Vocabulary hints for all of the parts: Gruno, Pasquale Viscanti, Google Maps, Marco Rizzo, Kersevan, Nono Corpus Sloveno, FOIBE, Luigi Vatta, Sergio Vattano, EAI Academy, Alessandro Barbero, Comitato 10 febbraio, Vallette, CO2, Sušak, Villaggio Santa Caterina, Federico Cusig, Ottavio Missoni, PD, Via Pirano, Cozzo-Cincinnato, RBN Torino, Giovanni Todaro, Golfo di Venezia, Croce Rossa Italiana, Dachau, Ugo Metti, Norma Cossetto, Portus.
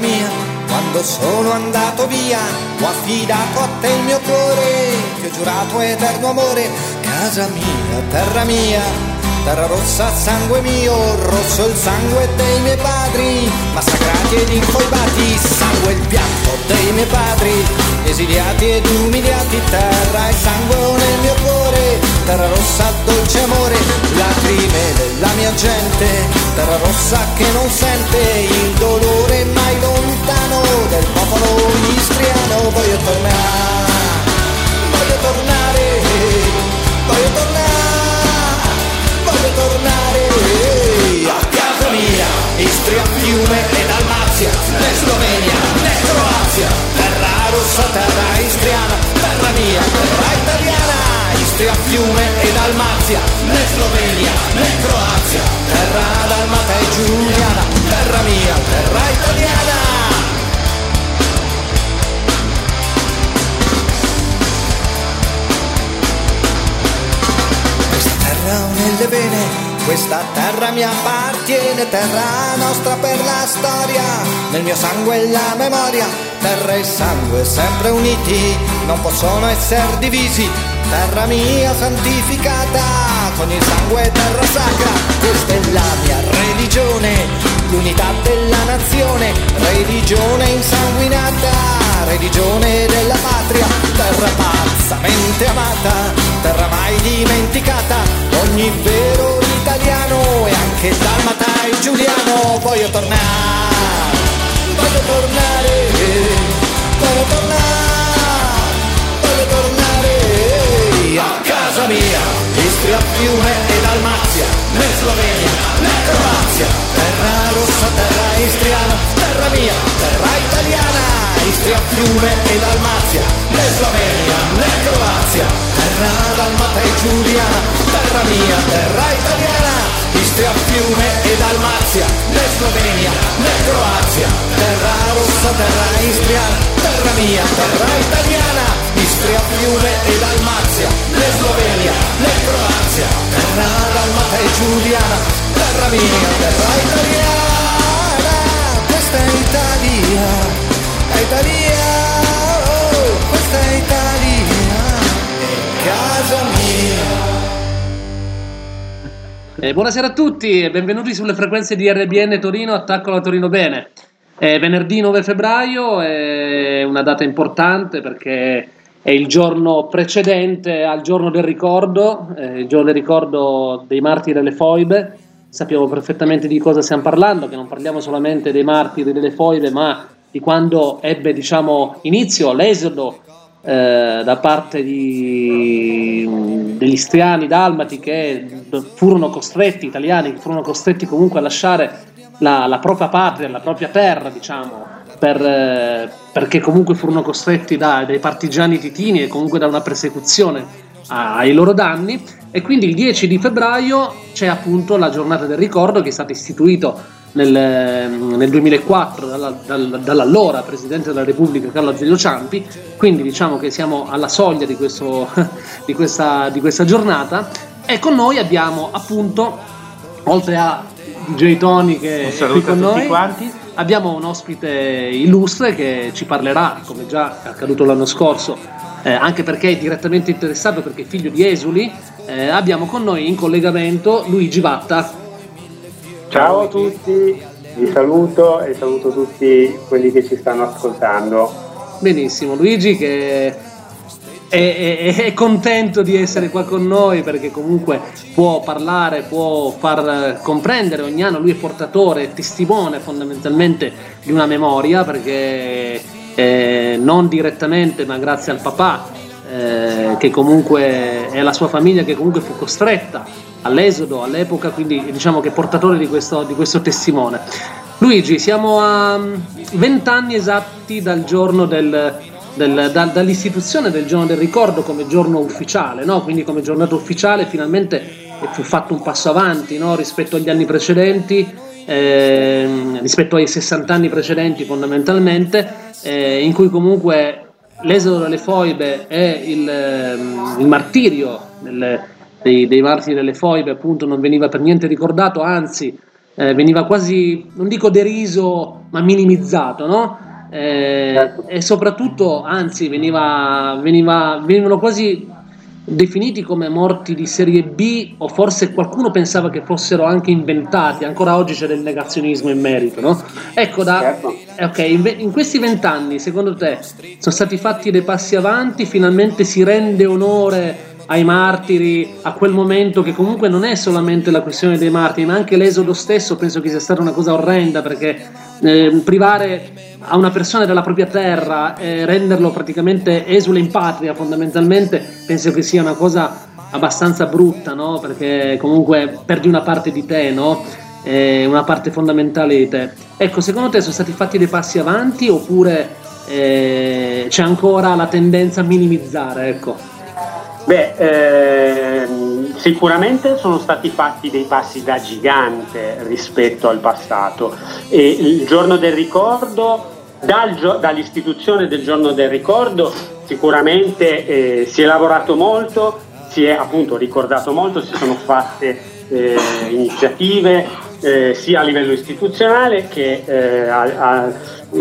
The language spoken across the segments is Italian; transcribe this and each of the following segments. mia, quando sono andato via, ho affidato a te il mio cuore, ti ho giurato eterno amore. Casa mia, terra rossa, sangue mio, rosso il sangue dei miei padri, massacrati ed infoibati, sangue il pianto dei miei padri, esiliati ed umiliati, terra e sangue nel mio cuore, terra rossa, dolce amore, lacrime della mia gente, terra rossa che non sente il dolore mai lontano del popolo istriano. Voglio tornare a casa mia, Istria, Fiume e Dalmazia, né Slovenia, né Croazia, terra rossa, terra istriana, terra mia, terra italiana. Istria, Fiume e Dalmazia, né Slovenia, né Croazia, terra dalmata e giuliana, terra mia, terra italiana. Questa terra nelle vene, questa terra mi appartiene, terra nostra per la storia, nel mio sangue e la memoria, terra e sangue sempre uniti, non possono essere divisi. Terra mia santificata, con il sangue terra sacra, questa è la mia religione, l'unità della nazione, religione insanguinata, religione della patria, terra pazzamente amata, terra mai dimenticata, ogni vero italiano e anche dalmata e giuliano. Voglio tornare a casa mia, Istria, Fiume e Dalmazia, né Slovenia, né Croazia, terra rossa, terra istriana, terra mia, terra italiana. Istria, Fiume e Dalmazia, né Slovenia, né Croazia, terra dalmata e giuliana, terra mia, terra italiana. Istria, Fiume e Dalmazia, né Slovenia, né Croazia, terra rossa, terra istriana, terra mia, terra italiana. Istria, Fiume e Dalmazia, né Slovenia, né Croazia, terra dalmata e giuliana, terra mia, terra italiana. Questa è Italia, è Italia, oh, questa è Italia, è casa mia. Buonasera a tutti e benvenuti sulle frequenze di RBN Torino, attacco alla Torino Bene. È venerdì 9 febbraio, è una data importante perché è il giorno precedente al giorno del ricordo, il giorno del ricordo dei martiri delle foibe. Sappiamo perfettamente di cosa stiamo parlando, che non parliamo solamente dei martiri delle foibe, ma di quando ebbe inizio l'esodo da parte degli istriani dalmati italiani che furono costretti comunque a lasciare la propria patria, la propria terra, perché comunque furono costretti dai partigiani titini e comunque da una persecuzione ai loro danni. E quindi il 10 di febbraio c'è appunto la giornata del ricordo, che è stata istituita nel 2004 dall'allora Presidente della Repubblica Carlo Azeglio Ciampi. Quindi diciamo che siamo alla soglia di questa giornata, e con noi abbiamo appunto, oltre a DJ Tony che è qui con noi, quanti. Abbiamo un ospite illustre che ci parlerà, come già è accaduto l'anno scorso, anche perché è direttamente interessato, perché è figlio di esuli. Abbiamo con noi in collegamento Luigi Vatta. Ciao a tutti, vi saluto e saluto tutti quelli che ci stanno ascoltando. Benissimo, Luigi che è contento di essere qua con noi perché comunque può parlare, può far comprendere ogni anno. Lui è portatore, è testimone fondamentalmente di una memoria, perché non direttamente ma grazie al papà, che comunque è la sua famiglia che comunque fu costretta all'esodo all'epoca, quindi diciamo che è portatore di questo testimone. Luigi, siamo a 20 anni esatti dal giorno dall'istituzione del giorno del ricordo come giorno ufficiale, no? Quindi come giornata ufficiale finalmente fu fatto un passo avanti, no? Rispetto agli anni precedenti, rispetto ai 60 anni precedenti fondamentalmente, in cui comunque l'esodo delle foibe e il martirio dei martiri delle foibe appunto non veniva per niente ricordato, anzi veniva quasi, non dico deriso, ma minimizzato, no? E soprattutto, anzi, venivano quasi definiti come morti di serie B, o forse qualcuno pensava che fossero anche inventati. Ancora oggi c'è del negazionismo in merito, no? Ecco, in questi 20 anni, secondo te, sono stati fatti dei passi avanti? Finalmente si rende onore ai martiri, a quel momento che comunque non è solamente la questione dei martiri, ma anche l'esodo stesso penso che sia stata una cosa orrenda, perché privare a una persona della propria terra e renderlo praticamente esule in patria fondamentalmente penso che sia una cosa abbastanza brutta, no? Perché comunque perdi una parte di te, no? Una parte fondamentale di te. Ecco, secondo te sono stati fatti dei passi avanti oppure c'è ancora la tendenza a minimizzare, ecco? Sicuramente sono stati fatti dei passi da gigante rispetto al passato, e il giorno del ricordo, dall'istituzione del giorno del ricordo sicuramente si è lavorato molto, si è appunto ricordato molto, si sono fatte iniziative sia a livello istituzionale che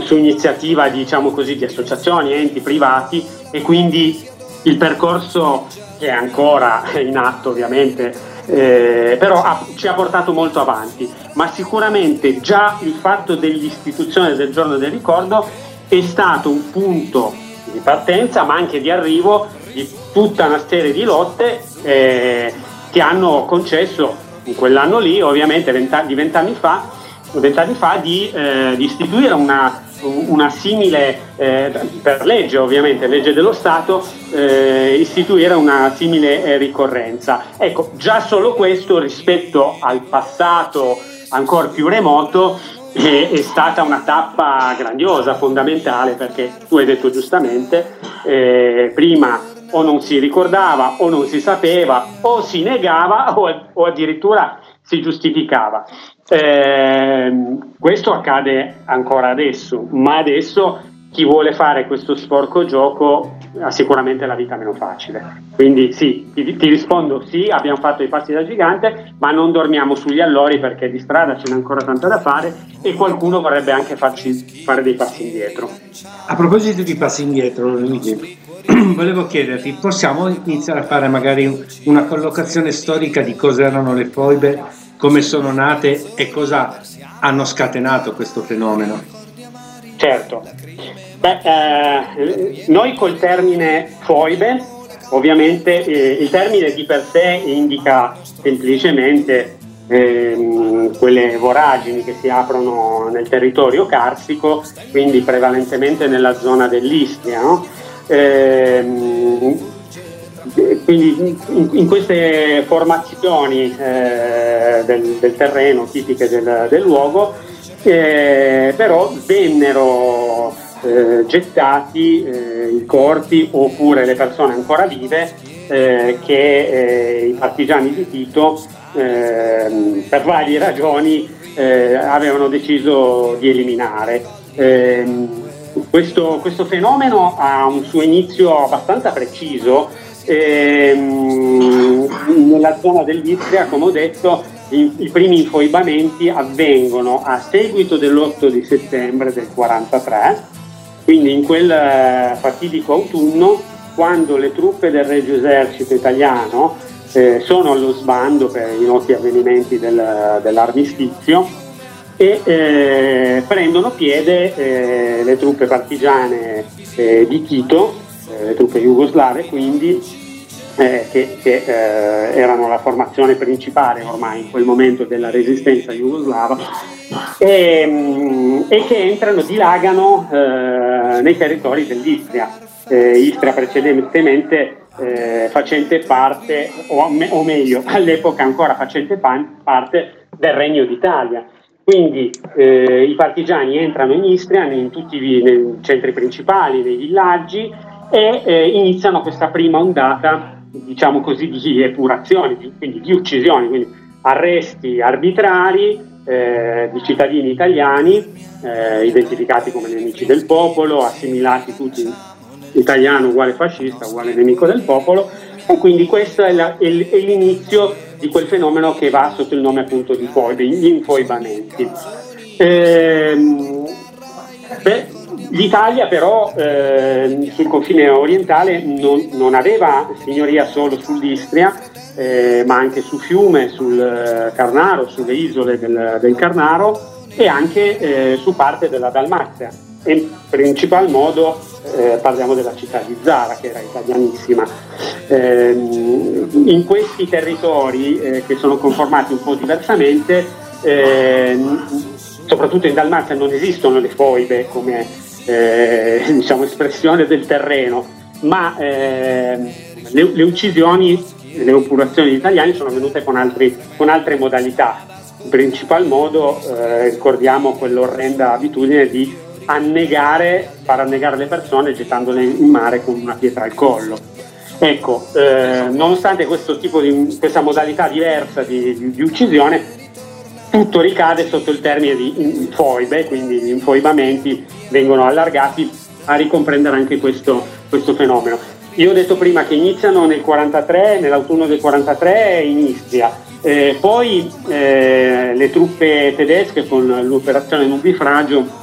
su iniziativa, diciamo così, di associazioni, enti privati, e quindi il percorso che è ancora in atto ovviamente, però ci ha portato molto avanti, ma sicuramente già il fatto dell'istituzione del giorno del ricordo è stato un punto di partenza, ma anche di arrivo di tutta una serie di lotte che hanno concesso in quell'anno lì, ovviamente vent'anni fa, di istituire una simile, per legge ovviamente, legge dello Stato, istituire una simile ricorrenza. Ecco, già solo questo rispetto al passato ancora più remoto è stata una tappa grandiosa, fondamentale, perché tu hai detto giustamente, prima o non si ricordava o non si sapeva o si negava o addirittura si giustificava. Questo accade ancora adesso, ma adesso chi vuole fare questo sporco gioco ha sicuramente la vita meno facile. Quindi sì, ti rispondo sì, abbiamo fatto i passi da gigante, ma non dormiamo sugli allori, perché di strada ce n'è ancora tanta da fare e qualcuno vorrebbe anche farci fare dei passi indietro. A proposito di passi indietro, Luigi, volevo chiederti, possiamo iniziare a fare magari una collocazione storica di cosa erano le foibe, come sono nate e cosa hanno scatenato questo fenomeno? Certo. Noi col termine foibe, ovviamente il termine di per sé indica semplicemente quelle voragini che si aprono nel territorio carsico, quindi prevalentemente nella zona dell'Istria, no? Quindi in queste formazioni del terreno tipiche del luogo, però vennero gettati i corpi, oppure le persone ancora vive che i partigiani di Tito per varie ragioni avevano deciso di eliminare. Questo fenomeno ha un suo inizio abbastanza preciso nella zona dell'Istria. Come ho detto, i primi infoibamenti avvengono a seguito dell'8 di settembre del 43, quindi in quel fatidico autunno, quando le truppe del Regio Esercito italiano sono allo sbando per i noti avvenimenti dell'armistizio, e prendono piede le truppe partigiane di Tito, le truppe jugoslave quindi, che erano la formazione principale ormai in quel momento della resistenza jugoslava, e che dilagano nei territori dell'Istria, Istria precedentemente facente parte, o meglio all'epoca ancora facente parte del Regno d'Italia. Quindi i partigiani entrano in Istria, in tutti i centri principali, nei villaggi, e iniziano questa prima ondata, diciamo così, di epurazioni, quindi di uccisioni, quindi arresti arbitrari di cittadini italiani identificati come nemici del popolo, assimilati tutti italiano uguale fascista uguale nemico del popolo, e quindi questo è l'inizio di quel fenomeno che va sotto il nome appunto di foibe, gli infoibamenti. L'Italia però sul confine orientale non aveva signoria solo sull'Istria, ma anche su Fiume, sul Carnaro, sulle isole del Carnaro e anche su parte della Dalmazia. In principal modo parliamo della città di Zara, che era italianissima. In questi territori che sono conformati un po' diversamente, soprattutto in Dalmazia non esistono le foibe come espressione del terreno, ma le uccisioni, le opurazioni italiane sono venute con altre modalità. In principal modo ricordiamo quell'orrenda abitudine di far annegare le persone gettandole in mare con una pietra al collo. Ecco, nonostante questa modalità diversa di uccisione, tutto ricade sotto il termine di foibe, quindi gli infoibamenti vengono allargati a ricomprendere anche questo fenomeno. Io ho detto prima che iniziano nel 43, nell'autunno del 43 in Istria, poi le truppe tedesche con l'operazione Nubifragio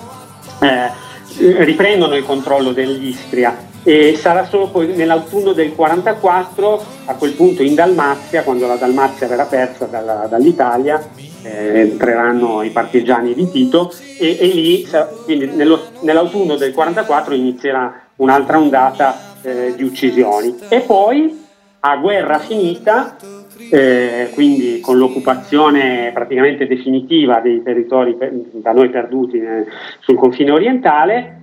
riprendono il controllo dell'Istria e sarà solo poi nell'autunno del 44, a quel punto in Dalmazia, quando la Dalmazia verrà persa dall'Italia, entreranno i partigiani di Tito e lì, quindi nell'autunno del 44 inizierà un'altra ondata di uccisioni. E poi a guerra finita, quindi con l'occupazione praticamente definitiva dei territori da noi perduti sul confine orientale,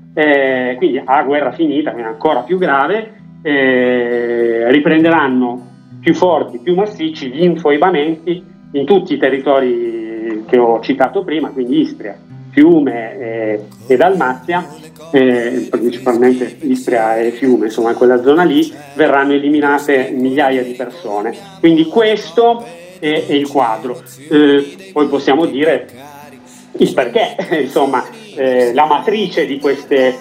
quindi a guerra finita, quindi ancora più grave, riprenderanno più forti, più massicci gli infoibamenti in tutti i territori che ho citato prima, quindi Istria, Fiume e Dalmazia, principalmente Istria e Fiume, insomma in quella zona lì verranno eliminate migliaia di persone. Quindi questo è il quadro. Poi possiamo dire il perché, insomma. La matrice di queste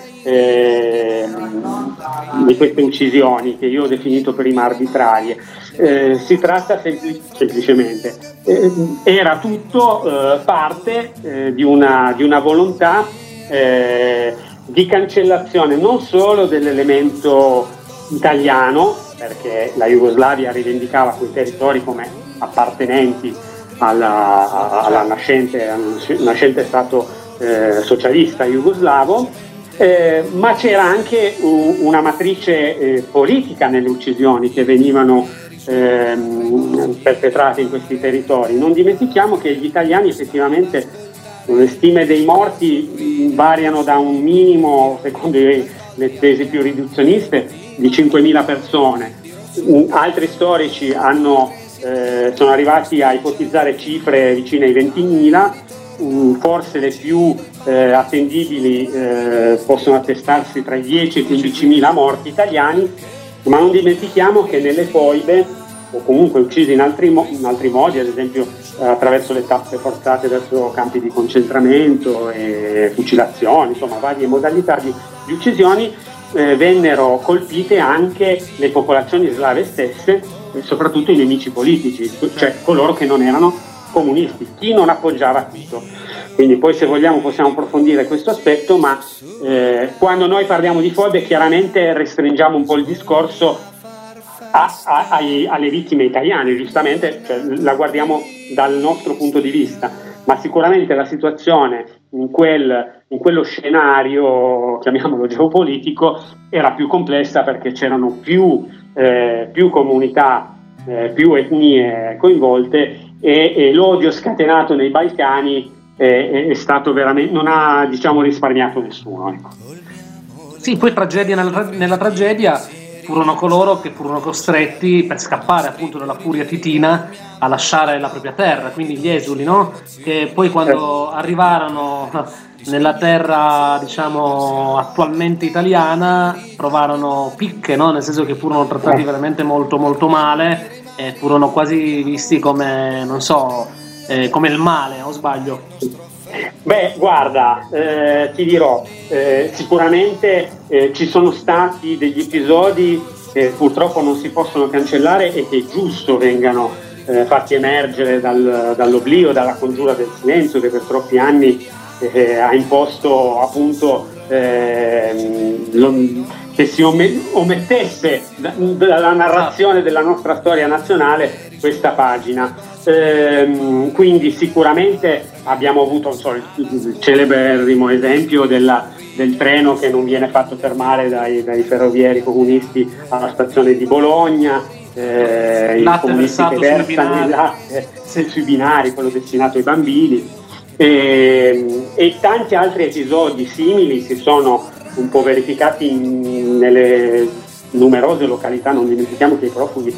uccisioni che io ho definito prima arbitrarie, si tratta semplicemente era tutto parte di una volontà di cancellazione non solo dell'elemento italiano, perché la Jugoslavia rivendicava quei territori come appartenenti alla nascente stato socialista jugoslavo, ma c'era anche una matrice politica nelle uccisioni che venivano perpetrate in questi territori. Non dimentichiamo che gli italiani effettivamente, le stime dei morti variano da un minimo, secondo le tesi più riduzioniste, di 5.000 persone. Altri storici sono arrivati a ipotizzare cifre vicine ai 20.000, forse le più attendibili possono attestarsi tra i 10 e i 15.000 morti italiani, ma non dimentichiamo che nelle foibe, o comunque uccisi in altri modi, ad esempio attraverso le tappe forzate verso campi di concentramento, fucilazioni, insomma varie modalità di uccisioni, vennero colpite anche le popolazioni slave stesse e soprattutto i nemici politici, cioè coloro che non erano comunisti, chi non appoggiava Tito. Quindi poi, se vogliamo, possiamo approfondire questo aspetto, ma quando noi parliamo di foibe chiaramente restringiamo un po' il discorso alle vittime italiane, giustamente, cioè, la guardiamo dal nostro punto di vista, ma sicuramente la situazione in quello scenario, chiamiamolo geopolitico, era più complessa, perché c'erano più comunità, più etnie coinvolte, e l'odio scatenato nei Balcani è stato veramente, non ha risparmiato nessuno, ecco. Sì, poi tragedia nella tragedia furono coloro che furono costretti, per scappare appunto dalla furia titina, a lasciare la propria terra, quindi gli esuli, no? Che poi quando arrivarono nella terra attualmente italiana provarono picche, no? Nel senso che furono trattati veramente molto molto male, e furono quasi visti come come il male, o sbaglio? Beh, guarda, ti dirò, sicuramente ci sono stati degli episodi che purtroppo non si possono cancellare e che è giusto vengano farci emergere dall'oblio, dalla congiura del silenzio che per troppi anni ha imposto appunto che si omettesse dalla narrazione della nostra storia nazionale questa pagina. Quindi sicuramente abbiamo avuto il celeberrimo esempio del treno che non viene fatto fermare dai ferrovieri comunisti alla stazione di Bologna, i comunisti che versano sui binari, quello destinato ai bambini, e tanti altri episodi simili si sono un po' verificati nelle numerose località. Non dimentichiamo che i profughi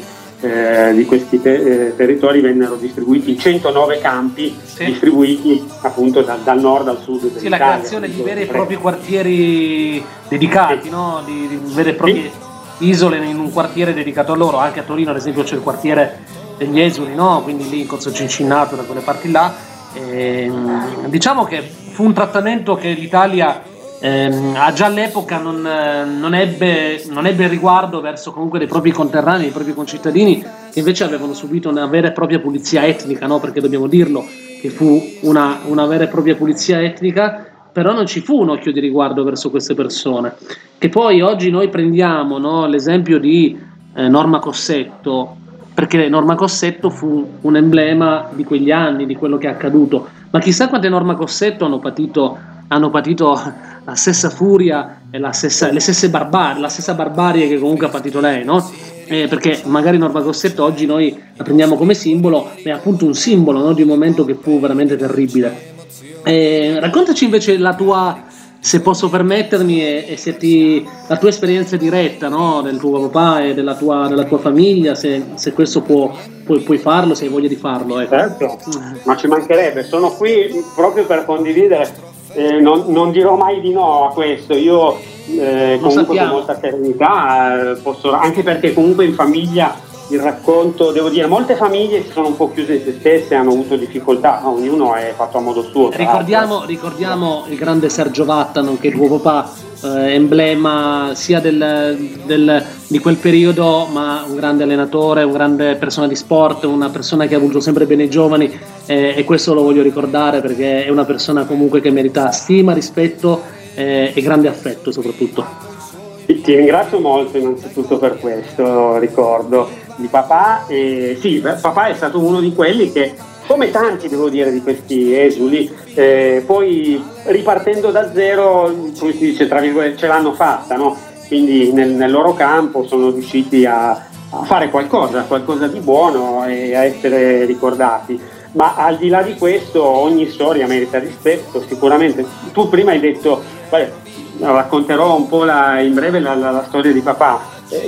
di questi territori vennero distribuiti in 109 campi, sì, distribuiti appunto dal nord al sud dell'Italia. Sì, la creazione di veri e propri quartieri dedicati, sì, no? di vere e proprie, sì, isole in un quartiere dedicato a loro. Anche a Torino ad esempio c'è il quartiere degli esuli, no? Quindi lì Cozzo-Cincinnato, da quelle parti là, diciamo che fu un trattamento che l'Italia già all'epoca non ebbe riguardo verso comunque dei propri conterranei, dei propri concittadini, che invece avevano subito una vera e propria pulizia etnica, no? Perché dobbiamo dirlo che fu una vera e propria pulizia etnica, però non ci fu un occhio di riguardo verso queste persone, che poi oggi noi prendiamo, no? L'esempio di Norma Cossetto, perché Norma Cossetto fu un emblema di quegli anni, di quello che è accaduto, ma chissà quante Norma Cossetto hanno patito la stessa furia e la stessa barbarie che comunque ha patito lei, no? Perché magari Norma Cossetto oggi noi la prendiamo come simbolo, ma è appunto un simbolo, no? Di un momento che fu veramente terribile. Raccontaci invece la tua, se posso permettermi, e se la tua esperienza diretta, no? Del tuo papà e della tua famiglia, se questo puoi farlo, se hai voglia di farlo. Certo, ma ci mancherebbe, sono qui proprio per condividere. Non dirò mai di no a questo, io comunque con molta serenità posso, anche perché comunque in famiglia il racconto, devo dire, molte famiglie si sono un po' chiuse in se stesse, hanno avuto difficoltà, ma ognuno è fatto a modo suo. Ricordiamo il grande Sergio Vattano, che è tuo papà, emblema sia di quel periodo, ma un grande allenatore, un grande persona di sport, una persona che ha voluto sempre bene i giovani, e questo lo voglio ricordare perché è una persona comunque che merita stima, rispetto e grande affetto soprattutto. Ti ringrazio molto innanzitutto per questo ricordo di papà. Sì, papà è stato uno di quelli che, come tanti devo dire di questi esuli, poi ripartendo da zero, come si dice, tra virgolette, ce l'hanno fatta, no? Quindi nel loro campo sono riusciti a fare qualcosa di buono e a essere ricordati. Ma al di là di questo ogni storia merita rispetto, sicuramente. Tu prima hai detto, racconterò un po' in breve la storia di papà.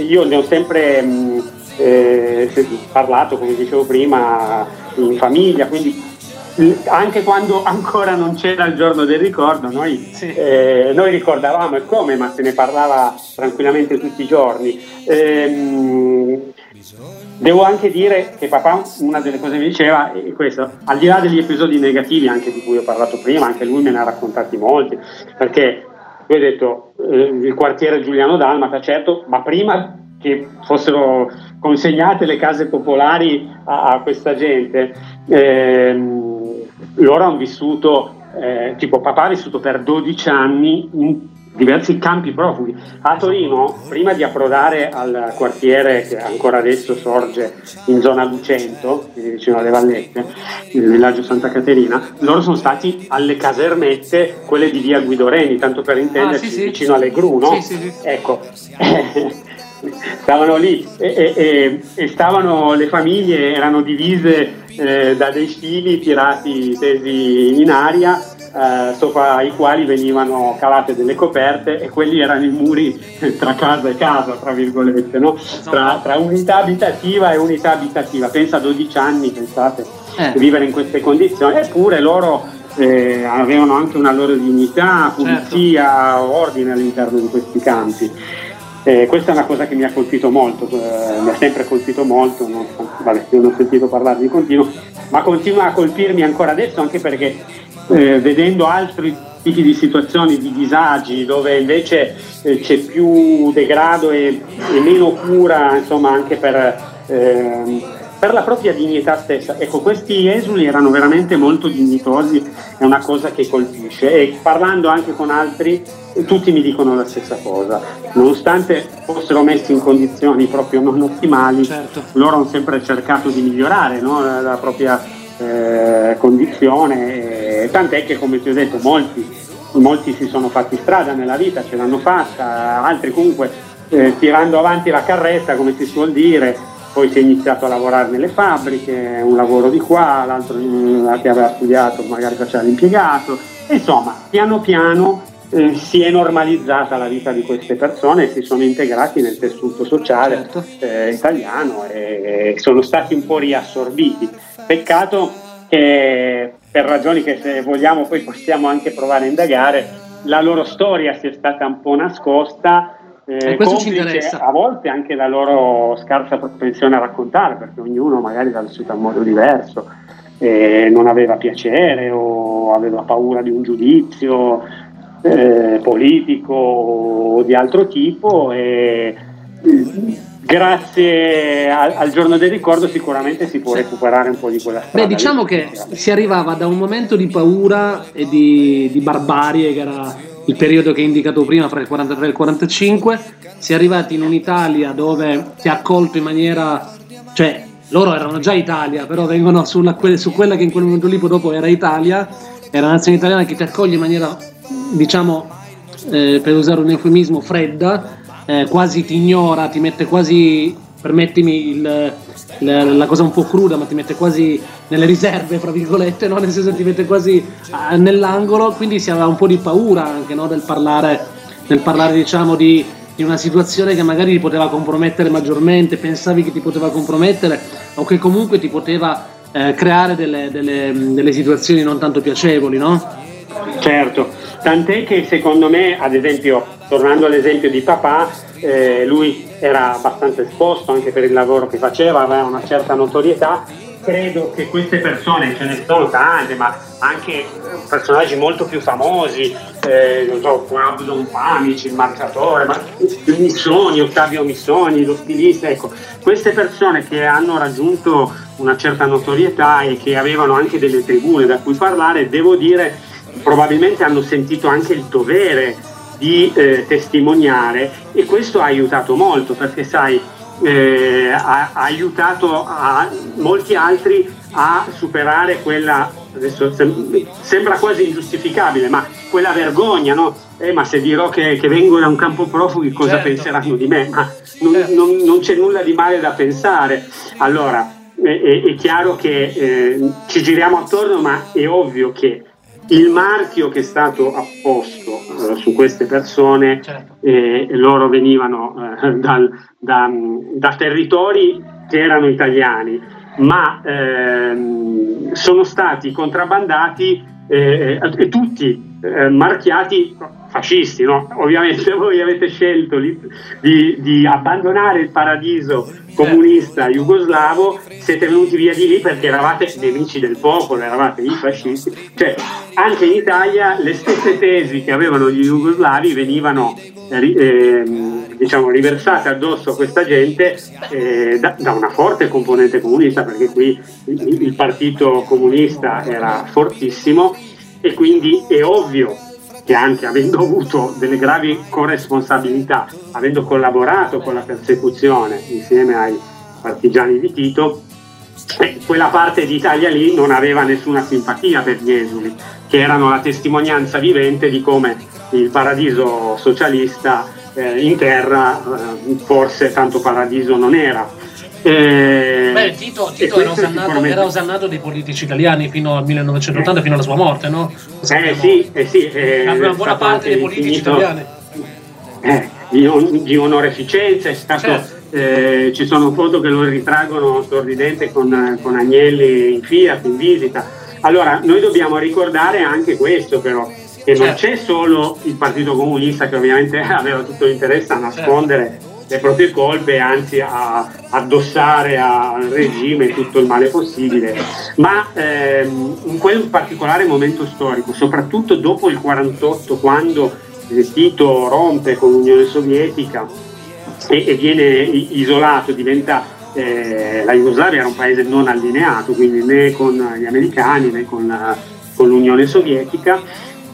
Io ne ho sempre parlato, come dicevo prima, in famiglia, quindi anche quando ancora non c'era il giorno del ricordo noi, sì, noi ricordavamo e come, ma se ne parlava tranquillamente tutti i giorni. Devo anche dire che papà, una delle cose che mi diceva è questo, al di là degli episodi negativi anche di cui ho parlato prima, anche lui me ne ha raccontati molti, perché lui ha detto il quartiere Giuliano Dalmata, certo, ma prima che fossero consegnate le case popolari a questa gente, loro hanno vissuto, tipo papà ha vissuto per 12 anni in diversi campi profughi a Torino, prima di approdare al quartiere che ancora adesso sorge in zona Lucento, quindi vicino alle Vallette, nel villaggio Santa Caterina. Loro sono stati alle Casermette, quelle di via Guido Reni, tanto per intenderci, sì, sì, vicino alle Gruno, sì, sì, sì, ecco. Stavano lì e stavano, le famiglie erano divise da dei fili tirati, tesi in aria, sopra i quali venivano calate delle coperte, e quelli erano i muri tra casa e casa, tra virgolette, no? tra unità abitativa e unità abitativa. Pensa a 12 anni, pensate, vivere in queste condizioni, eppure loro avevano anche una loro dignità, pulizia, certo, ordine all'interno di questi campi. Questa è una cosa che mi ha colpito molto, mi ha sempre colpito molto, non ho sentito parlare di continuo, ma continua a colpirmi ancora adesso, anche perché vedendo altri tipi di situazioni, di disagi, dove invece c'è più degrado e meno cura, insomma, anche per per la propria dignità stessa. Ecco, questi esuli erano veramente molto dignitosi, è una cosa che colpisce, e parlando anche con altri tutti mi dicono la stessa cosa, nonostante fossero messi in condizioni proprio non ottimali. Certo. Loro hanno sempre cercato di migliorare, no? la propria condizione, tant'è che, come ti ho detto, molti si sono fatti strada nella vita, ce l'hanno fatta, altri comunque tirando avanti la carretta, come si suol dire. Poi si è iniziato a lavorare nelle fabbriche, un lavoro di qua, l'altro che aveva studiato magari faceva l'impiegato, insomma piano piano si è normalizzata la vita di queste persone, si sono integrati nel tessuto sociale italiano e sono stati un po' riassorbiti. Peccato che, per ragioni che se vogliamo poi possiamo anche provare a indagare, la loro storia sia stata un po' nascosta. Questo complice, ci interessa. A volte anche la loro scarsa propensione a raccontare, perché ognuno magari l'ha vissuta in modo diverso, non aveva piacere o aveva paura di un giudizio politico o di altro tipo, e grazie al giorno del ricordo sicuramente si può recuperare un po' di quella strada. Beh, diciamo che si arrivava da un momento di paura e di barbarie, che era il periodo che hai indicato prima, fra il 43 e il 45, si è arrivati in un'Italia dove si è accolto in maniera, cioè loro erano già Italia, però vengono su quella che in quel momento lì dopo era Italia, era una nazione italiana che ti accoglie in maniera, diciamo, per usare un eufemismo, fredda, quasi ti ignora, ti mette quasi, permettimi la cosa un po' cruda, ma ti mette quasi nelle riserve, fra virgolette, no? Nel senso, ti mette quasi nell'angolo, quindi si aveva un po' di paura anche, no? del parlare diciamo di una situazione che magari ti poteva compromettere maggiormente, pensavi che ti poteva compromettere o che comunque ti poteva creare delle situazioni non tanto piacevoli, no? Certo, tant'è che secondo me, ad esempio, tornando all'esempio di papà, lui era abbastanza esposto anche per il lavoro che faceva, aveva una certa notorietà. Credo che queste persone, ce ne sono tante, ma anche personaggi molto più famosi, non so, Abdon Panici, il marcatore, Missoni, Ottavio Missoni, lo stilista, ecco, queste persone che hanno raggiunto una certa notorietà e che avevano anche delle tribune da cui parlare, devo dire, probabilmente hanno sentito anche il dovere di testimoniare, e questo ha aiutato molto, perché sai, ha aiutato a molti altri a superare quella, adesso sembra quasi ingiustificabile, ma quella vergogna, no? Ma se dirò che vengo da un campo profughi, cosa penseranno di me? Ma non c'è nulla di male da pensare. Allora è chiaro che ci giriamo attorno, ma è ovvio che il marchio che è stato apposto su queste persone, loro venivano da territori che erano italiani, ma sono stati contrabbandati e tutti marchiati fascisti, no? Ovviamente voi avete scelto di abbandonare il paradiso comunista jugoslavo, siete venuti via di lì perché eravate nemici del popolo, eravate i fascisti. Cioè, anche in Italia le stesse tesi che avevano gli jugoslavi venivano diciamo riversate addosso a questa gente da una forte componente comunista, perché qui il partito comunista era fortissimo, e quindi è ovvio che, anche avendo avuto delle gravi corresponsabilità, avendo collaborato con la persecuzione insieme ai partigiani di Tito, quella parte d'Italia lì non aveva nessuna simpatia per gli esuli, che erano la testimonianza vivente di come il paradiso socialista in terra forse tanto paradiso non era. Beh, Tito era osannato dei politici italiani fino al 1980, fino alla sua morte, no? Una buona parte dei politici italiani di onoreficenza è stato. Ci sono foto che lo ritraggono sorridente con Agnelli in Fiat in visita. Allora noi dobbiamo ricordare anche questo, però, che non c'è solo il partito comunista, che ovviamente aveva tutto l'interesse a nascondere le proprie colpe, anzi a addossare al regime tutto il male possibile, ma in quel particolare momento storico, soprattutto dopo il 48, quando Tito rompe con l'Unione Sovietica e viene isolato, diventa la Jugoslavia era un paese non allineato, quindi né con gli americani né con l'Unione Sovietica,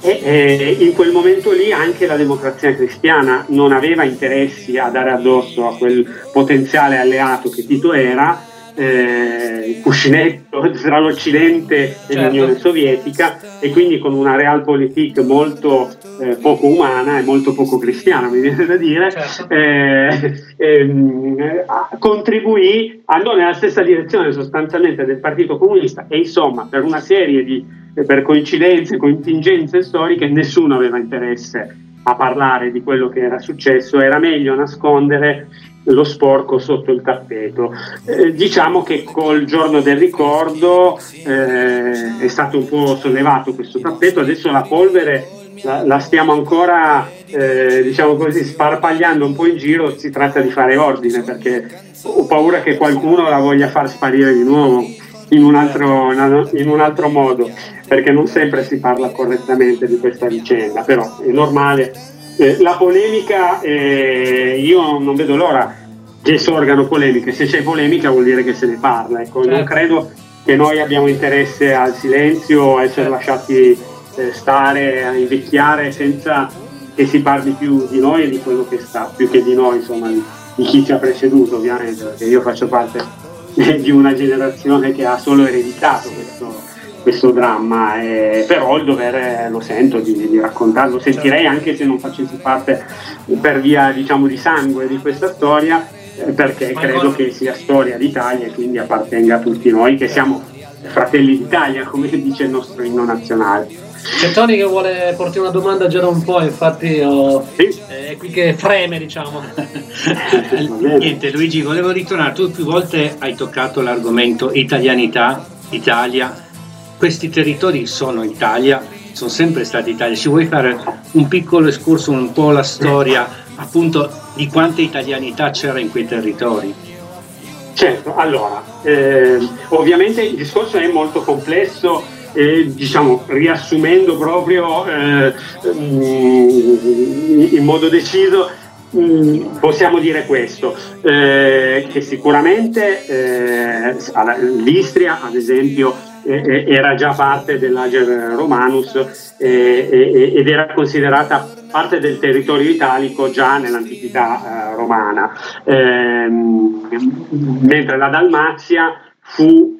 e in quel momento lì anche la Democrazia Cristiana non aveva interessi a dare addosso a quel potenziale alleato che Tito era, il cuscinetto tra l'Occidente e l'Unione Sovietica, e quindi con una realpolitik molto poco umana e molto poco cristiana, mi viene da dire, contribuì, andò nella stessa direzione sostanzialmente del Partito Comunista, e insomma per una serie di coincidenze, contingenze storiche, nessuno aveva interesse a parlare di quello che era successo, era meglio nascondere lo sporco sotto il tappeto. Diciamo che col giorno del ricordo è stato un po' sollevato questo tappeto, adesso la polvere la stiamo ancora diciamo così sparpagliando un po' in giro, si tratta di fare ordine perché ho paura che qualcuno la voglia far sparire di nuovo in un altro modo, perché non sempre si parla correttamente di questa vicenda, però è normale. La polemica, io non vedo l'ora che sorgano polemiche, se c'è polemica vuol dire che se ne parla, ecco. Non credo che noi abbiamo interesse al silenzio, a essere lasciati stare, a invecchiare senza che si parli più di noi e di quello che sta, più che di noi, insomma, di chi ci ha preceduto, ovviamente, perché io faccio parte di una generazione che ha solo ereditato questo dramma, però il dovere lo sento di raccontarlo, sentirei anche se non facessi parte per via diciamo di sangue di questa storia, perché credo che sia storia d'Italia e quindi appartenga a tutti noi che siamo fratelli d'Italia, come dice il nostro inno nazionale. C'è Tony che vuole portare una domanda già da un po', infatti sì? È qui che freme, diciamo. Niente, Luigi, volevo ritornare, tu più volte hai toccato l'argomento italianità, Italia. Questi territori sono Italia, sono sempre stati Italia. Ci vuoi fare un piccolo escurso, un po' la storia appunto di quanta italianità c'era in quei territori? Certo, allora, ovviamente il discorso è molto complesso, diciamo riassumendo proprio in modo deciso, possiamo dire questo, che sicuramente l'Istria ad esempio era già parte dell'Ager Romanus ed era considerata parte del territorio italico già nell'antichità romana, mentre la Dalmazia fu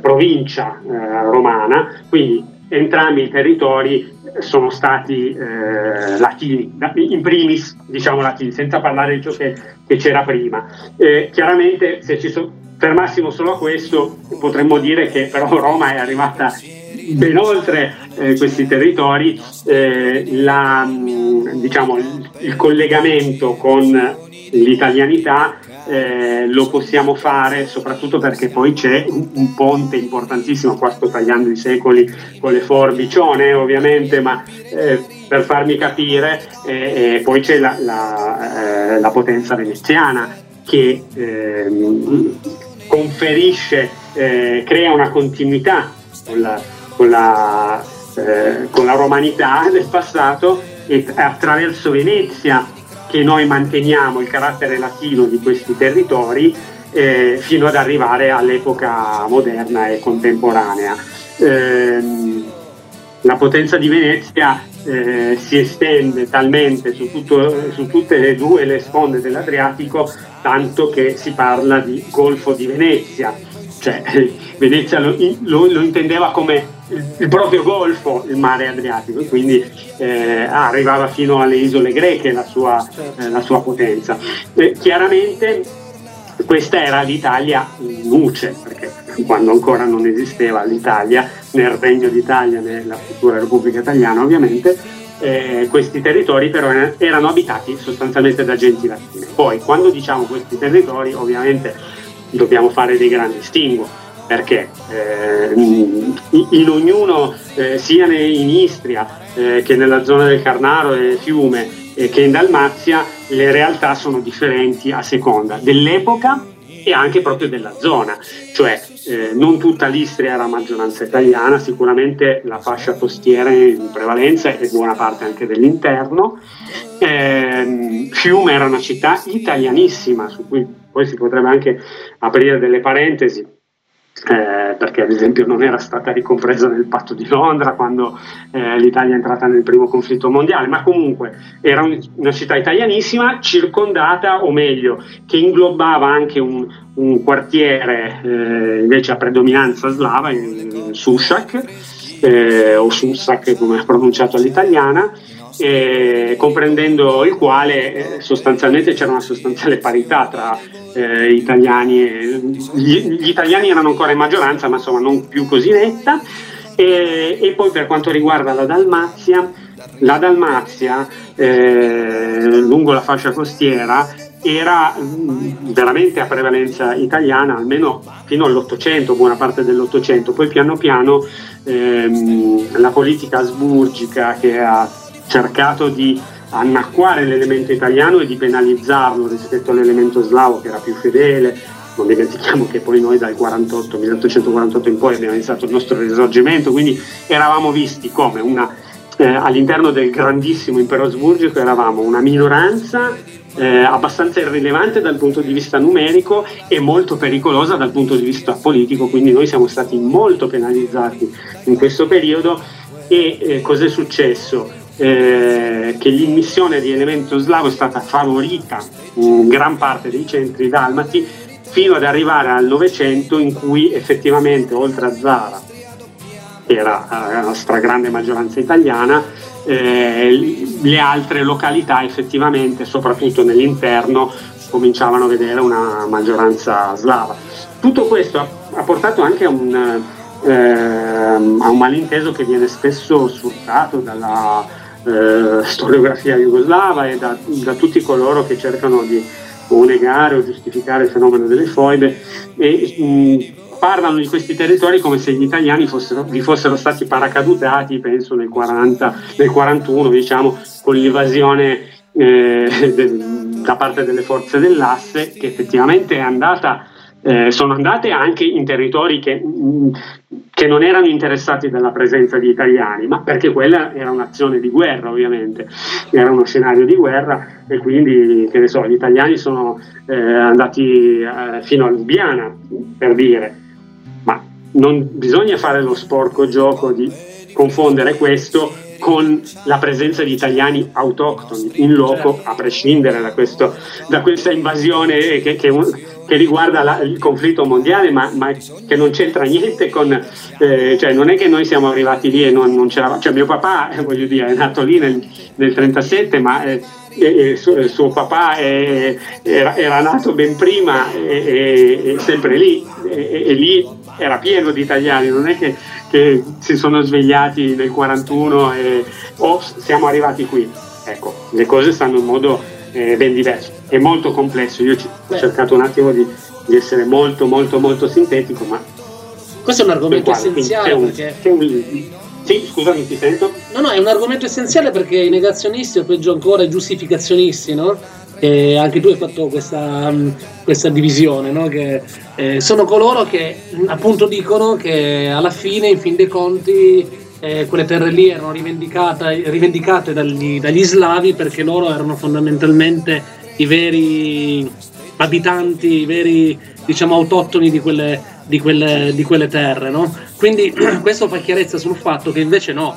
provincia romana, quindi entrambi i territori sono stati latini, in primis diciamo latini, senza parlare di ciò che c'era prima. Chiaramente se ci fermassimo solo a questo potremmo dire che però Roma è arrivata ben oltre questi territori, diciamo il collegamento con l'italianità lo possiamo fare soprattutto perché poi c'è un ponte importantissimo, qua sto tagliando i secoli con le forbicione ovviamente, ma per farmi capire, poi c'è la potenza veneziana che conferisce, crea una continuità con la romanità del passato, e attraverso Venezia che noi manteniamo il carattere latino di questi territori fino ad arrivare all'epoca moderna e contemporanea. La potenza di Venezia si estende talmente su tutte e due le sponde dell'Adriatico, tanto che si parla di Golfo di Venezia, cioè Venezia lo intendeva come il proprio golfo, il mare Adriatico, e quindi arrivava fino alle isole greche la sua potenza. Chiaramente questa era l'Italia in nuce, perché quando ancora non esisteva l'Italia, né il Regno d'Italia né la futura Repubblica Italiana ovviamente, questi territori però erano abitati sostanzialmente da genti latine. Poi quando diciamo questi territori ovviamente dobbiamo fare dei grandi distinguo, perché in ognuno, sia in Istria che nella zona del Carnaro e Fiume che in Dalmazia, le realtà sono differenti a seconda dell'epoca e anche proprio della zona, cioè non tutta l'Istria era maggioranza italiana, sicuramente la fascia costiera in prevalenza e buona parte anche dell'interno. Fiume era una città italianissima su cui Poi si potrebbe anche aprire delle parentesi, perché ad esempio non era stata ricompresa nel Patto di Londra quando l'Italia è entrata nel primo conflitto mondiale, ma comunque era una città italianissima circondata, o meglio che inglobava anche un quartiere invece a predominanza slava, Sušak, o Sušak come è pronunciato all'italiana, comprendendo il quale sostanzialmente c'era una sostanziale parità tra italiani e gli italiani erano ancora in maggioranza, ma insomma non più così netta. E poi per quanto riguarda la Dalmazia lungo la fascia costiera era veramente a prevalenza italiana, almeno fino all'Ottocento, buona parte dell'Ottocento. Poi piano piano la politica asburgica, che ha cercato di annacquare l'elemento italiano e di penalizzarlo rispetto all'elemento slavo, che era più fedele. Non dimentichiamo che poi noi dal 1848 in poi abbiamo iniziato il nostro risorgimento, quindi eravamo visti come all'interno del grandissimo impero asburgico eravamo una minoranza abbastanza irrilevante dal punto di vista numerico e molto pericolosa dal punto di vista politico, quindi noi siamo stati molto penalizzati in questo periodo. E cos'è successo? Che l'immissione di elemento slavo è stata favorita in gran parte dei centri dalmati fino ad arrivare al Novecento, in cui effettivamente, oltre a Zara, che era la stragrande maggioranza italiana, le altre località effettivamente, soprattutto nell'interno, cominciavano a vedere una maggioranza slava. Tutto questo ha portato anche a un malinteso che viene spesso sfruttato dalla storiografia jugoslava e da tutti coloro che cercano di o negare o giustificare il fenomeno delle foibe, e parlano di questi territori come se gli italiani vi fossero stati paracadutati, penso nel 41, diciamo, con l'invasione da parte delle forze dell'asse, che effettivamente sono andate anche in territori che non erano interessati dalla presenza di italiani, ma perché quella era un'azione di guerra, ovviamente era uno scenario di guerra, e quindi, che ne so, gli italiani sono andati fino a Lubiana, per dire, ma non bisogna fare lo sporco gioco di confondere questo con la presenza di italiani autoctoni in loco, a prescindere da questa invasione che riguarda il conflitto mondiale, ma che non c'entra niente con cioè non è che noi siamo arrivati lì e non c'era, cioè mio papà, voglio dire, è nato lì nel 37, ma suo papà era nato ben prima e sempre lì, e lì era pieno di italiani, non è che si sono svegliati nel 41 o siamo arrivati qui. Ecco, le cose stanno in modo ben diverso, è molto complesso. Io ho cercato un attimo di essere molto molto molto sintetico, ma questo è un argomento essenziale, perché sì, scusami, ti sento. No, è un argomento essenziale, perché i negazionisti, o peggio ancora i giustificazionisti, no? Anche tu hai fatto questa divisione, no? Che sono coloro che appunto dicono che alla fine, in fin dei conti, quelle terre lì erano rivendicate dagli slavi, perché loro erano fondamentalmente i veri abitanti, i veri, diciamo, autoctoni di quelle terre, no? Quindi questo fa chiarezza sul fatto che invece no,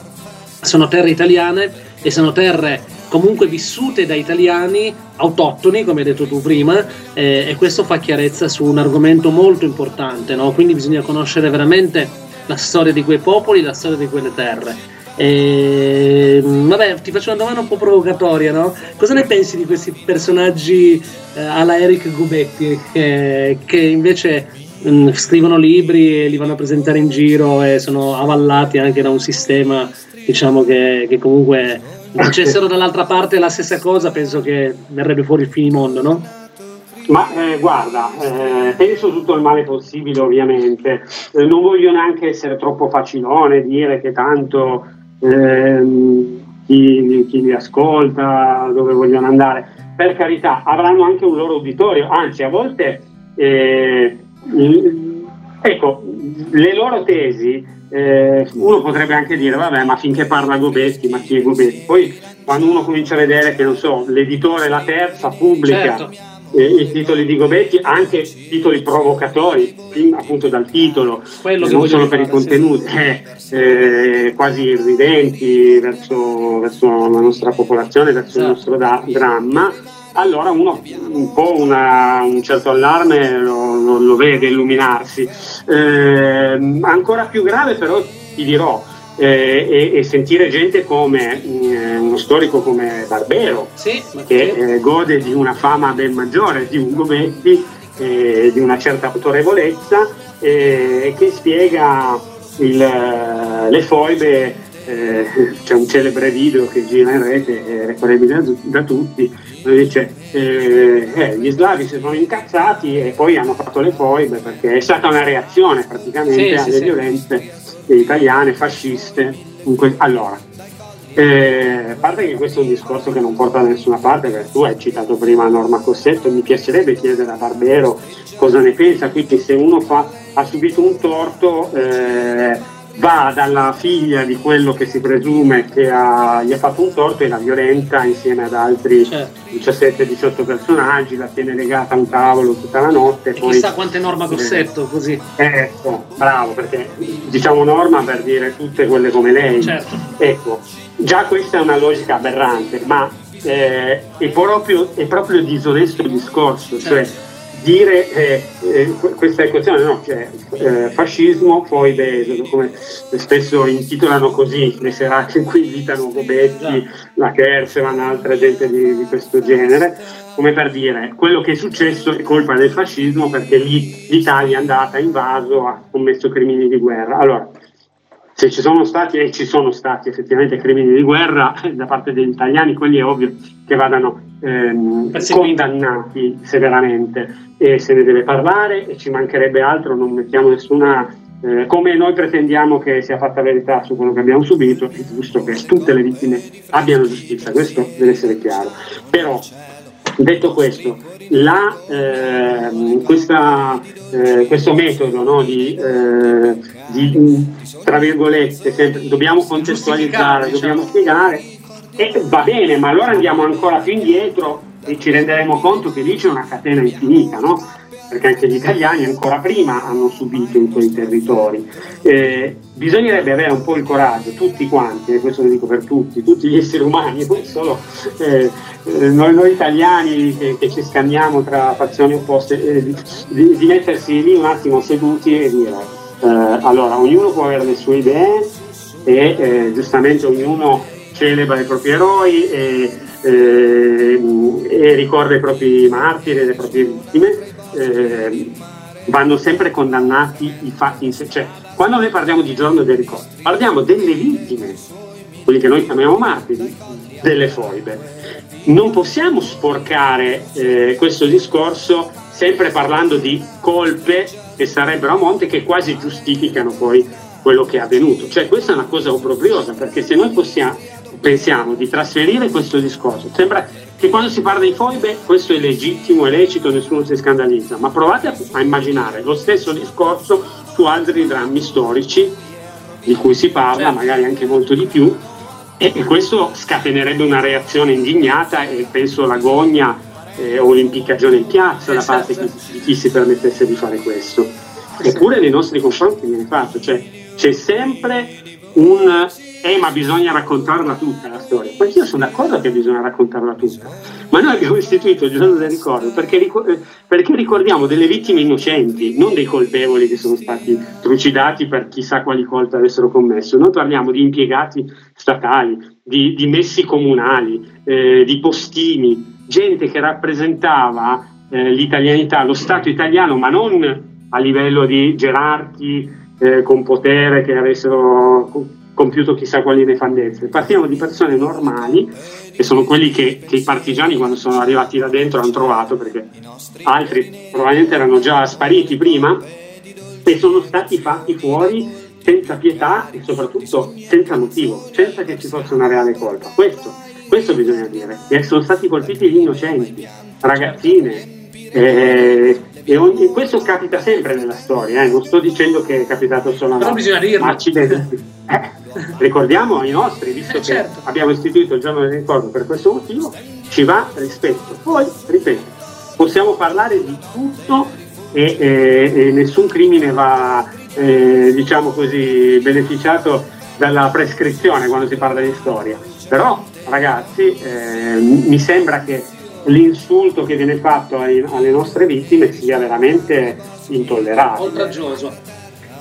sono terre italiane e sono terre comunque vissute da italiani autoctoni, come hai detto tu prima, e questo fa chiarezza su un argomento molto importante, no? Quindi bisogna conoscere veramente la storia di quei popoli, la storia di quelle terre. Vabbè, ti faccio una domanda un po' provocatoria, no? Cosa ne pensi di questi personaggi alla Eric Gobetti, che invece scrivono libri e li vanno a presentare in giro e sono avallati anche da un sistema, diciamo, che comunque dicessero dall'altra parte la stessa cosa, penso che verrebbe fuori il finimondo, no? Ma guarda, penso tutto il male possibile, ovviamente non voglio neanche essere troppo facilone, dire che tanto chi li ascolta, dove vogliono andare, per carità, avranno anche un loro uditorio, anzi a volte ecco, le loro tesi uno potrebbe anche dire vabbè, ma finché parla Gobetti, ma chi è Gobetti? Poi quando uno comincia a vedere che, non so, l'editore La Terza pubblica, certo, i titoli di Gobetti, anche titoli provocatori, appunto dal titolo, quello non solo per i contenuti, quasi irridenti verso la nostra popolazione, verso il nostro dramma. Allora uno un po' un certo allarme lo vede illuminarsi. Ancora più grave però, ti dirò, e sentire gente come uno storico come Barbero, che gode di una fama ben maggiore di Ugo Metti, di una certa autorevolezza, che spiega le foibe. C'è un celebre video che gira in rete, è reperibile da tutti, dove dice gli slavi si sono incazzati e poi hanno fatto le foibe, perché è stata una reazione praticamente alle violenze italiane fasciste. Allora, a parte che questo è un discorso che non porta da nessuna parte, perché tu hai citato prima Norma Cossetto, mi piacerebbe chiedere a Barbero cosa ne pensa, quindi se uno ha subito un torto, va dalla figlia di quello che si presume che gli ha fatto un torto e la violenta insieme ad altri 17-18 personaggi, la tiene legata a un tavolo tutta la notte. E poi, chissà quante Norma Cossetto così. Ecco, bravo, perché diciamo Norma per dire tutte quelle come lei. Certo. Ecco, già questa è una logica aberrante, ma è proprio disonesto il discorso, certo. Cioè dire questa equazione, no, cioè fascismo, foibe, come spesso intitolano così le serate in cui invitano Gobetti, la Kersevan, altra gente di questo genere, come per dire quello che è successo è colpa del fascismo, perché lì l'Italia è andata, ha invaso, ha commesso crimini di guerra. Allora, se ci sono stati, e ci sono stati effettivamente crimini di guerra da parte degli italiani, quelli è ovvio che vadano condannati severamente, e se ne deve parlare, e ci mancherebbe altro, non mettiamo nessuna, come noi pretendiamo che sia fatta verità su quello che abbiamo subito, è giusto che tutte le vittime abbiano giustizia, questo deve essere chiaro. Però detto questo, questo metodo, no, di tra virgolette, sempre, dobbiamo contestualizzare, dobbiamo spiegare, e va bene, ma allora andiamo ancora più indietro e ci renderemo conto che lì c'è una catena infinita, no? Perché anche gli italiani ancora prima hanno subito in quei territori. Bisognerebbe avere un po' il coraggio, tutti quanti, e questo lo dico per tutti gli esseri umani, non solo noi italiani che ci scambiamo tra fazioni opposte, di mettersi lì un attimo seduti e dire allora ognuno può avere le sue idee, e giustamente ognuno celebra i propri eroi e ricorda i propri martiri e le proprie vittime. Vanno sempre condannati i fatti in sé, cioè quando noi parliamo di giorno del ricordo parliamo delle vittime, quelli che noi chiamiamo martiri delle foibe. Non possiamo sporcare questo discorso sempre parlando di colpe che sarebbero a monte, che quasi giustificano poi quello che è avvenuto. Cioè questa è una cosa obbrobriosa, perché se noi pensiamo di trasferire questo discorso, sembra che quando si parla di foibe questo è legittimo, è lecito, nessuno si scandalizza, ma provate a immaginare lo stesso discorso su altri drammi storici di cui si parla, magari anche molto di più, e questo scatenerebbe una reazione indignata, e penso l'agonia o l'impiccagione in piazza da parte di chi si permettesse di fare questo. Eppure nei nostri confronti viene fatto, cioè c'è sempre un ma bisogna raccontarla tutta la storia, perché io sono d'accordo che bisogna raccontarla tutta, ma noi abbiamo istituito il giorno del ricordo perché ricordiamo delle vittime innocenti, non dei colpevoli che sono stati trucidati per chissà quali colpe avessero commesso. Noi parliamo di impiegati statali, di messi comunali, di postini, gente che rappresentava l'italianità, lo Stato italiano, ma non a livello di gerarchi con potere che avessero compiuto chissà quali nefandezze. Partiamo di persone normali, che sono quelli che i partigiani quando sono arrivati là dentro hanno trovato, perché altri probabilmente erano già spariti prima e sono stati fatti fuori senza pietà e soprattutto senza motivo, senza che ci fosse una reale colpa. Questo bisogna dire, e sono stati colpiti gli innocenti, ragazzine, e questo capita sempre nella storia, non sto dicendo che è capitato solo a noi, bisogna dirlo. Accidenti. Ricordiamo ai nostri, visto certo. Che abbiamo istituito il giorno del ricordo per questo motivo, ci va rispetto. Poi ripeto, possiamo parlare di tutto e nessun crimine va, diciamo così, beneficiato dalla prescrizione quando si parla di storia. Però ragazzi, mi sembra che l'insulto che viene fatto alle nostre vittime sia veramente intollerabile, oltraggioso.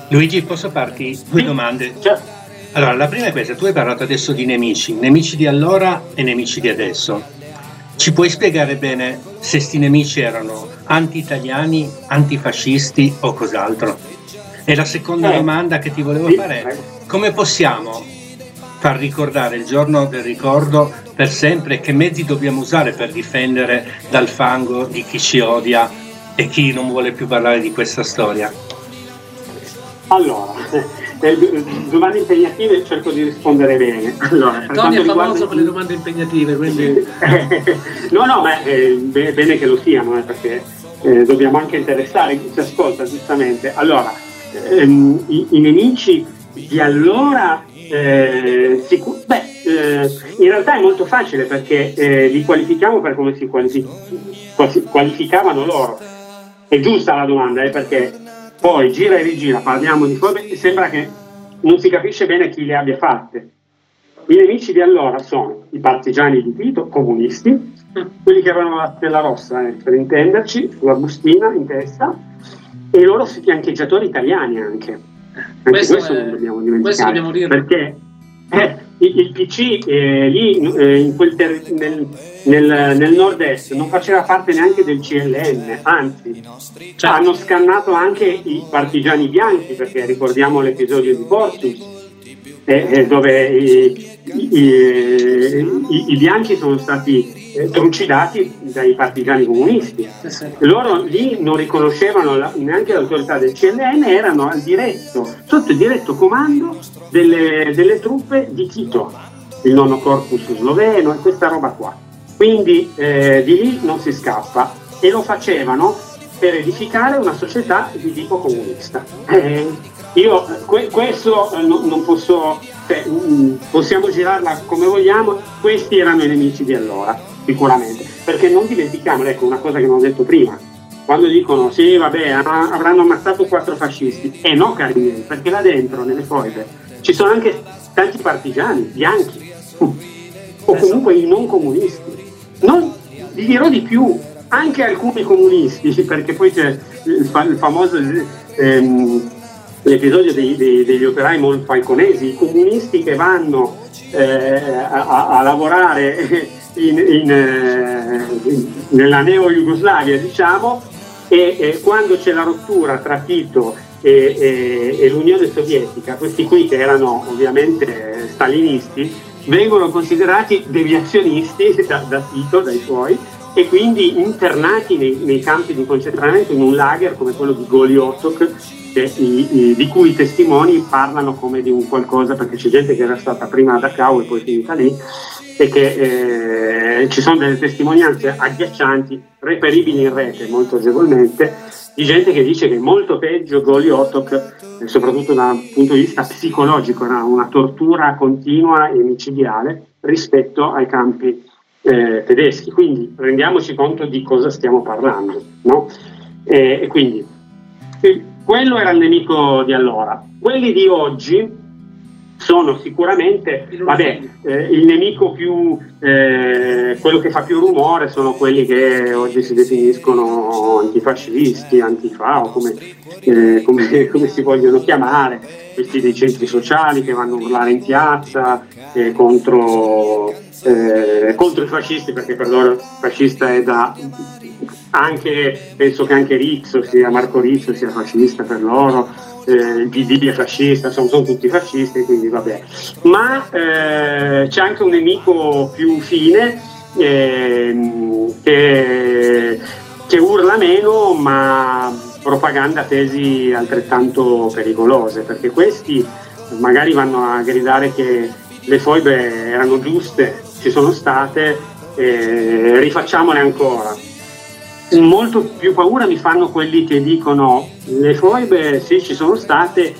Luigi, posso farti due domande? Certo. Allora, la prima è questa: tu hai parlato adesso di nemici di allora e nemici di adesso. Ci puoi spiegare bene se sti nemici erano anti-italiani, antifascisti o cos'altro? E la seconda domanda che ti volevo fare è: come possiamo far ricordare il giorno del ricordo per sempre? Che mezzi dobbiamo usare per difendere dal fango di chi ci odia e chi non vuole più parlare di questa storia? Allora, domande impegnative, cerco di rispondere bene. Allora, Tony è famoso per le domande impegnative, quindi no, ma è bene che lo siano, perché dobbiamo anche interessare chi ci ascolta, giustamente. Allora, i nemici di allora, in realtà è molto facile, perché li qualifichiamo per come si qualificavano loro. È giusta la domanda, perché poi gira e rigira, parliamo di FOIBE e sembra che non si capisce bene chi le abbia fatte. I nemici di allora sono i partigiani di Tito, comunisti, quelli che avevano la stella rossa, per intenderci, sulla bustina in testa, e i loro fiancheggiatori italiani anche. Questo non dobbiamo dimenticare, perché il PC lì in quel nel nord-est non faceva parte neanche del CLN, anzi, cioè, hanno scannato anche i partigiani bianchi, perché ricordiamo l'episodio di Portus, dove i bianchi sono stati trucidati dai partigiani comunisti. Loro lì non riconoscevano neanche l'autorità del CLN, erano sotto il diretto comando delle truppe di Tito, il Nono Corpus Sloveno e questa roba qua. Quindi di lì non si scappa, e lo facevano per edificare una società di tipo comunista. Io questo non posso, possiamo girarla come vogliamo, questi erano i nemici di allora, sicuramente, perché non dimentichiamo, ecco una cosa che non ho detto prima, quando dicono sì vabbè avranno ammazzato 4 fascisti, e no cari miei, perché là dentro nelle foibe ci sono anche tanti partigiani bianchi o comunque i non comunisti. Non vi dirò di più, anche alcuni comunisti, perché poi c'è il famoso l'episodio degli operai monfalconesi, i comunisti che vanno a lavorare nella neo-Jugoslavia, diciamo, e quando c'è la rottura tra Tito e l'Unione Sovietica, questi qui che erano ovviamente stalinisti vengono considerati deviazionisti da Tito, dai suoi, e quindi internati nei campi di concentramento, in un lager come quello di Goli Otok, di cui i testimoni parlano come di un qualcosa, perché c'è gente che era stata prima a Dachau e poi finita lì, e che ci sono delle testimonianze agghiaccianti, reperibili in rete molto agevolmente, di gente che dice che è molto peggio Goli Otok, soprattutto dal punto di vista psicologico, era una tortura continua e micidiale rispetto ai campi tedeschi. Quindi rendiamoci conto di cosa stiamo parlando, no? E quindi quello era il nemico di allora. Quelli di oggi sono sicuramente il nemico più quello che fa più rumore, sono quelli che oggi si definiscono antifascisti, antifa o come si vogliono chiamare, questi dei centri sociali che vanno a urlare in piazza contro i fascisti, perché per loro fascista è penso che anche Rizzo sia, Marco Rizzo sia fascista per loro, il PD è fascista, sono tutti fascisti, quindi vabbè. Ma c'è anche un nemico più fine che urla meno ma propaganda tesi altrettanto pericolose, perché questi magari vanno a gridare che le foibe erano giuste, ci sono state, rifacciamole ancora. Molto più paura mi fanno quelli che dicono le foibe sì ci sono state,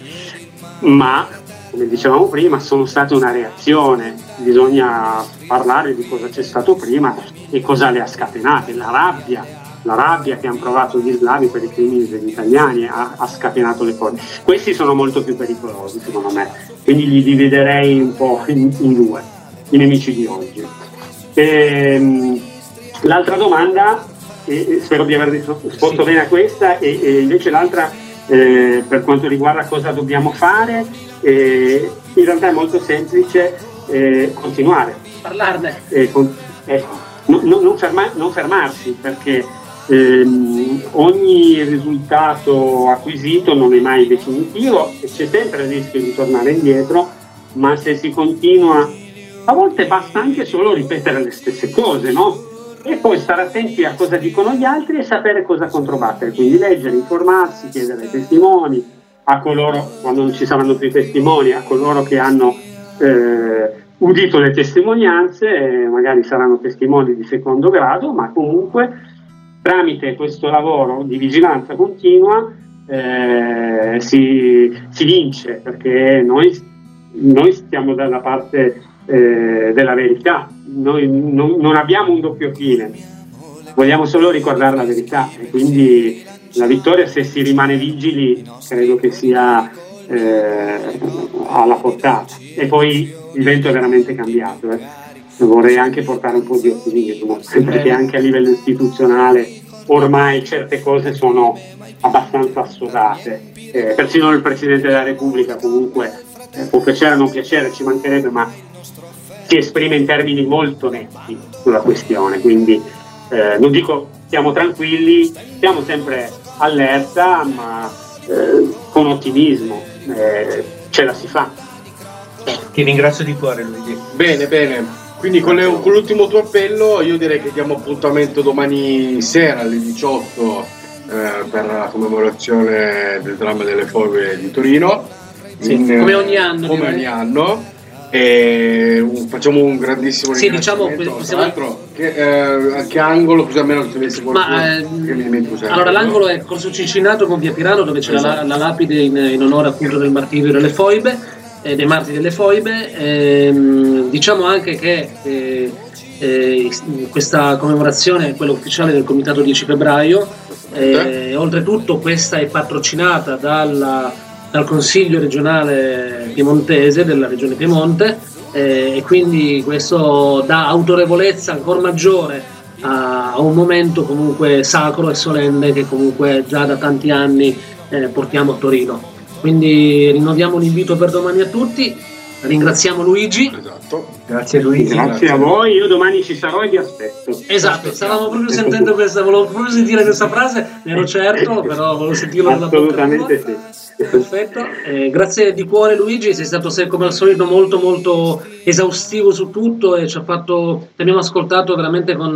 ma come dicevamo prima sono state una reazione, bisogna parlare di cosa c'è stato prima e cosa le ha scatenate, la rabbia, la rabbia che hanno provato gli slavi per i crimini degli italiani ha scatenato le cose. Questi sono molto più pericolosi, secondo me, quindi li dividerei un po' in due, i nemici di oggi. L'altra domanda, spero di aver risposto bene a questa, e invece l'altra, per quanto riguarda cosa dobbiamo fare, in realtà è molto semplice, continuare a parlarne, non fermarsi, perché ogni risultato acquisito non è mai definitivo e c'è sempre il rischio di tornare indietro, ma se si continua, a volte basta anche solo ripetere le stesse cose, no? E poi stare attenti a cosa dicono gli altri e sapere cosa controbattere, quindi leggere, informarsi, chiedere ai testimoni, a coloro, quando non ci saranno più testimoni, a coloro che hanno udito le testimonianze, magari saranno testimoni di secondo grado, ma comunque tramite questo lavoro di vigilanza continua si vince, perché noi stiamo dalla parte della verità, noi non abbiamo un doppio fine, vogliamo solo ricordare la verità, e quindi la vittoria, se si rimane vigili, credo che sia alla portata. E poi il vento è veramente cambiato, vorrei anche portare un po' di ottimismo, perché anche a livello istituzionale ormai certe cose sono abbastanza assodate, persino il Presidente della Repubblica comunque può piacere o non piacere, ci mancherebbe, ma si esprime in termini molto netti sulla questione, quindi non dico siamo tranquilli, siamo sempre allerta, ma con ottimismo ce la si fa. Ti ringrazio di cuore, Luigi. Bene, quindi con l'ultimo tuo appello io direi che diamo appuntamento domani sera alle 18 per la commemorazione del dramma delle foibe di Torino, come ogni anno. Facciamo un grandissimo ringraziamento, che angolo, così almeno se avessi qualcuno che mi dimentico sempre, allora l'angolo è Corso Cincinato con Via Pirano, dove c'è la lapide in onore appunto del martirio delle foibe, dei martiri delle foibe. Diciamo anche che questa commemorazione è quella ufficiale del Comitato 10 febbraio, oltretutto questa è patrocinata dal Consiglio regionale piemontese della regione Piemonte, e quindi questo dà autorevolezza ancora maggiore a un momento comunque sacro e solenne che comunque già da tanti anni portiamo a Torino. Quindi rinnoviamo l'invito per domani a tutti, ringraziamo Luigi. Esatto. Grazie Luigi. Grazie a voi, io domani ci sarò e vi aspetto. Esatto, stavamo proprio sentendo questa, volevo proprio sentire questa frase, ne ero certo, però volevo sentirla dalla bocca. Assolutamente sì. Perfetto, grazie di cuore Luigi, sei stato come al solito molto molto esaustivo su tutto e ti abbiamo ascoltato veramente con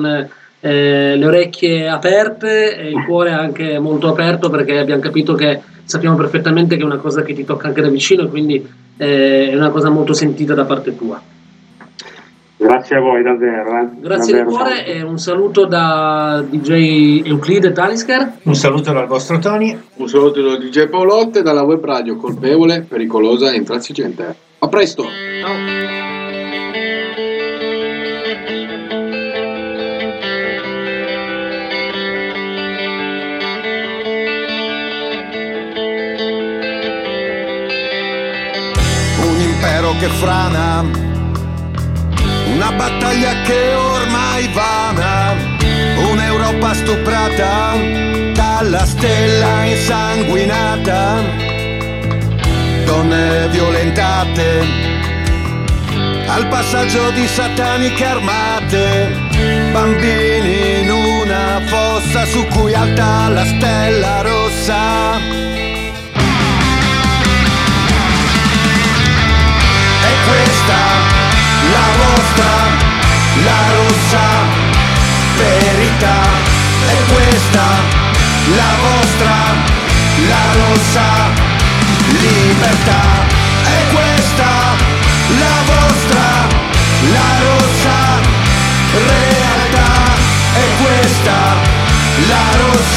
le orecchie aperte e il cuore anche molto aperto, perché abbiamo capito che sappiamo perfettamente che è una cosa che ti tocca anche da vicino, e quindi è una cosa molto sentita da parte tua. Grazie a voi davvero. Grazie davvero, di cuore, e un saluto da DJ Euclide Talisker. Un saluto dal vostro Tony. Un saluto da DJ Paolotte, dalla web radio colpevole, pericolosa e intransigente. A presto. Ciao. Un impero che frana, una battaglia che ormai vana, un'Europa stuprata dalla stella insanguinata, donne violentate al passaggio di sataniche armate, bambini in una fossa su cui alta la stella rossa. E questa la vostra, la rossa verità, è questa, la vostra, la rossa libertà, è questa, la vostra, la rossa realtà, è questa, la rossa.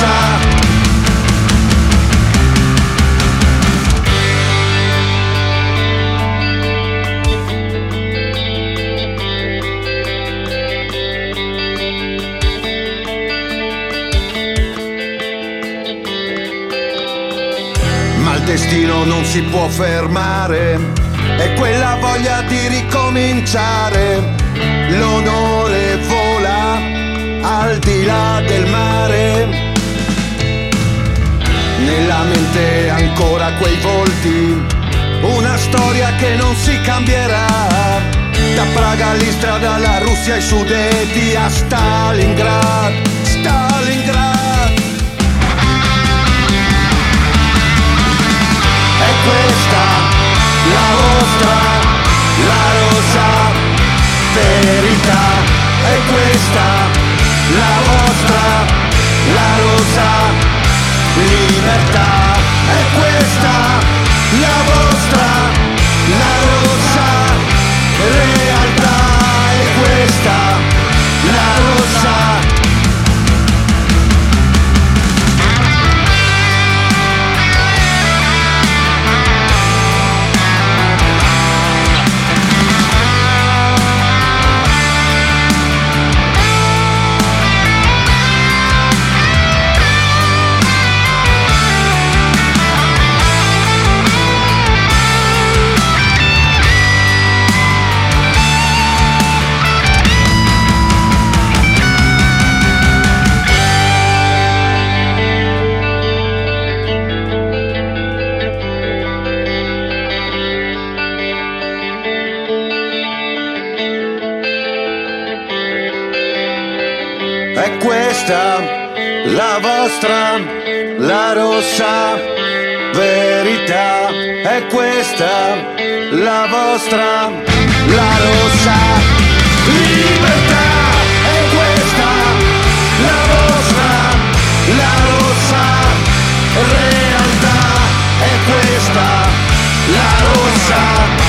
cammino non si può fermare, è quella voglia di ricominciare. L'onore vola al di là del mare. Nella mente ancora quei volti, una storia che non si cambierà. Da Praga all'Istra, dalla Russia ai Sudeti, a Stalingrad, Stalingrad. È questa la vostra, la rossa verità. È questa la vostra, la rossa libertà. È questa la vostra, la rossa realtà. È questa la rossa. La vostra, la rossa verità. È questa la vostra, la rossa libertà. È questa la vostra, la rossa realtà. È questa la rossa.